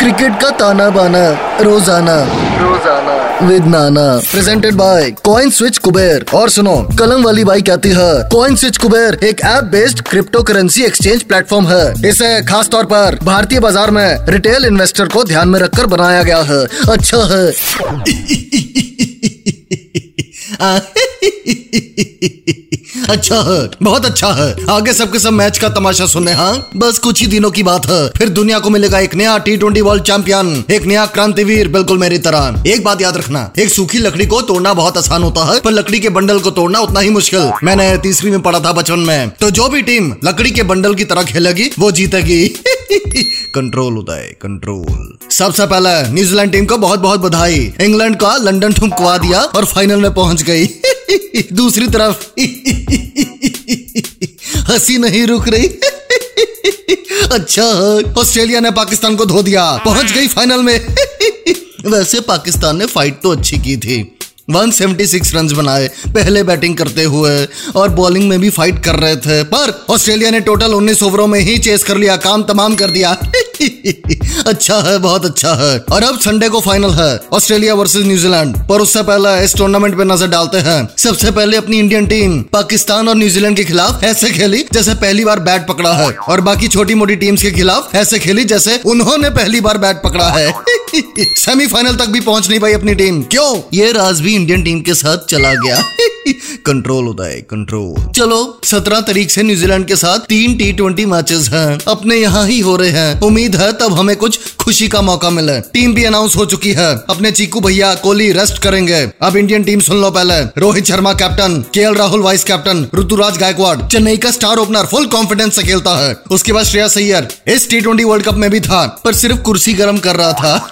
Cricket का ताना बाना रोजाना रोजाना with Nana presented by coin switch Kuber. और सुनो, कलम वाली बाई कहती है कॉइन स्विच कुबेर एक app based crypto currency exchange platform है। इसे खास तौर पर भारतीय बाजार में रिटेल इन्वेस्टर को ध्यान में रखकर बनाया गया है। अच्छा है। अच्छा है, बहुत अच्छा है। आगे सबके सब मैच का तमाशा सुनने। हाँ, बस कुछ ही दिनों की बात है, फिर दुनिया को मिलेगा एक नया T20 वर्ल्ड चैंपियन, एक नया क्रांतिवीर, बिल्कुल मेरी तरह। एक बात याद रखना, एक सूखी लकड़ी को तोड़ना बहुत आसान होता है, पर लकड़ी के बंडल को तोड़ना उतना ही मुश्किल। मैंने 3वीं में पढ़ा था बचपन में। तो जो भी टीम लकड़ी के बंडल की तरह खेलेगी वो जीतेगी। कंट्रोल होता है, कंट्रोल। सबसे पहले न्यूजीलैंड टीम को बहुत बहुत बधाई, इंग्लैंड का लंदन ठुमकवा दिया और फाइनल में पहुंच गई। दूसरी तरफ हंसी नहीं रुक रही। अच्छा, ऑस्ट्रेलिया ने पाकिस्तान को धो दिया, पहुंच गई फाइनल में। वैसे पाकिस्तान ने फाइट तो अच्छी की थी, 176 रन बनाए पहले बैटिंग करते हुए, और बॉलिंग में भी फाइट कर रहे थे, पर ऑस्ट्रेलिया ने टोटल 19 ओवरों में ही चेस कर लिया, काम तमाम कर दिया। अच्छा है, बहुत अच्छा है। और अब संडे को फाइनल है, ऑस्ट्रेलिया वर्सेस न्यूजीलैंड, पर उससे पहले इस टूर्नामेंट पे नजर डालते हैं। सबसे पहले अपनी इंडियन टीम पाकिस्तान और न्यूजीलैंड के खिलाफ ऐसे खेली जैसे पहली बार बैट पकड़ा है, और बाकी छोटी मोटी टीम्स के खिलाफ ऐसे खेली जैसे उन्होंने पहली बार बैट पकड़ा है। सेमीफाइनल तक भी पहुंच नहीं पाई अपनी टीम, क्यों? ये राज भी इंडियन टीम के साथ चला गया। कंट्रोल होता है, कंट्रोल। चलो, 17 तारीख से न्यूजीलैंड के साथ 3 T20 मैचेस हैं, अपने यहाँ ही हो रहे हैं। उम्मीद है तब हमें कुछ खुशी का मौका मिले। टीम भी अनाउंस हो चुकी है, अपने चीकू भैया कोहली रेस्ट करेंगे। अब इंडियन टीम सुन लो पहले। Rohit Sharma captain, KL Rahul vice captain, Ruturaj Gaikwad Chennai का स्टार ओपनर फुल कॉन्फिडेंस से खेलता है। उसके बाद श्रेयस अय्यर, इस T20 वर्ल्ड कप में भी था पर सिर्फ कुर्सी गर्म कर रहा था।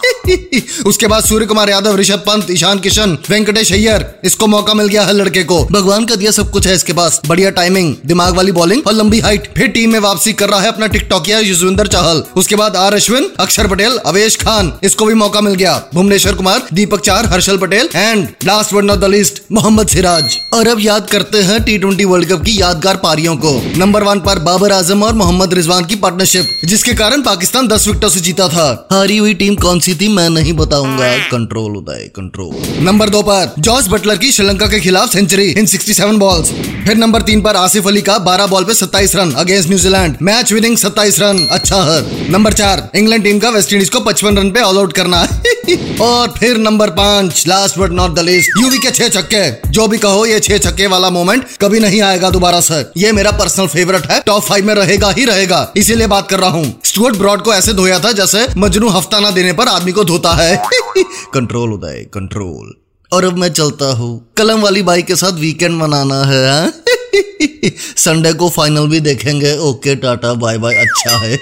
उसके बाद सूर्य कुमार यादव, ऋषभ पंत, ईशान किशन, वेंकटेश अय्यर, इसको मौका मिल गया है लड़के को, भगवान का दिया सब कुछ है इसके पास, बढ़िया टाइमिंग, दिमाग वाली बॉलिंग और लंबी हाइट। फिर टीम में वापसी कर रहा है अपना टिकटॉकिया युजवेंद्र चाहल। उसके बाद R अश्विन, अक्षर पटेल, अवेश खान, इसको भी मौका मिल गया, Bhuvneshwar Kumar, Deepak Chahar, Harshal Patel and last but not the least Mohammed Siraj. और अब याद करते हैं T20 वर्ल्ड कप की यादगार पारियों को। नंबर 1 पर बाबर आजम और मोहम्मद रिजवान की पार्टनरशिप, जिसके कारण पाकिस्तान 10 विकेटों से जीता था। हारी हुई टीम कौन सी थी मैं नहीं बताऊंगा, कंट्रोल होता है, कंट्रोल। नंबर 2 पर जॉस बटलर की श्रीलंका के खिलाफ सेंचुरी इन 67 बॉल्स। फिर नंबर 3 पर आसिफ अली का 12 बॉल पे 27 run against New Zealand, match winning 27 run. अच्छा है। नंबर 4 इंग्लैंड टीम का वेस्ट इंडीज को 55 रन पे ऑल आउट करना। और फिर number 5 last but not the least Yuvi के 6 छक्के। जो भी कहो, ये 6 छक्के वाला मोमेंट कभी नहीं आएगा दोबारा से। ये मेरा पर्सनल फेवरेट है, टॉप 5 में रहेगा ही रहेगा, इसीलिए बात कर रहा हूँ। स्टुअर्ट ब्रॉड को ऐसे धोया था जैसे मजनू हफ्ता ना देने पर आदमी को धोता है। Control Uday, control. और अब मैं चलता हूँ, कलम वाली बाई के साथ वीकेंड मनाना है। संडे को फाइनल भी देखेंगे। Okay, tata bye bye. अच्छा है।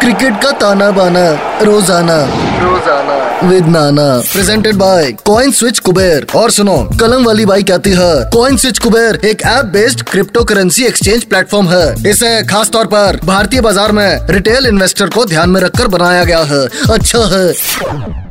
क्रिकेट का ताना बाना रोजाना रोजाना with Nana presented by coin switch Kuber. और सुनो, कलम वाली बाई कहती है कॉइन स्विच कुबेर एक app based crypto currency exchange platform है। इसे खास तौर पर भारतीय बाजार में रिटेल इन्वेस्टर को ध्यान में रखकर बनाया गया है। अच्छा है।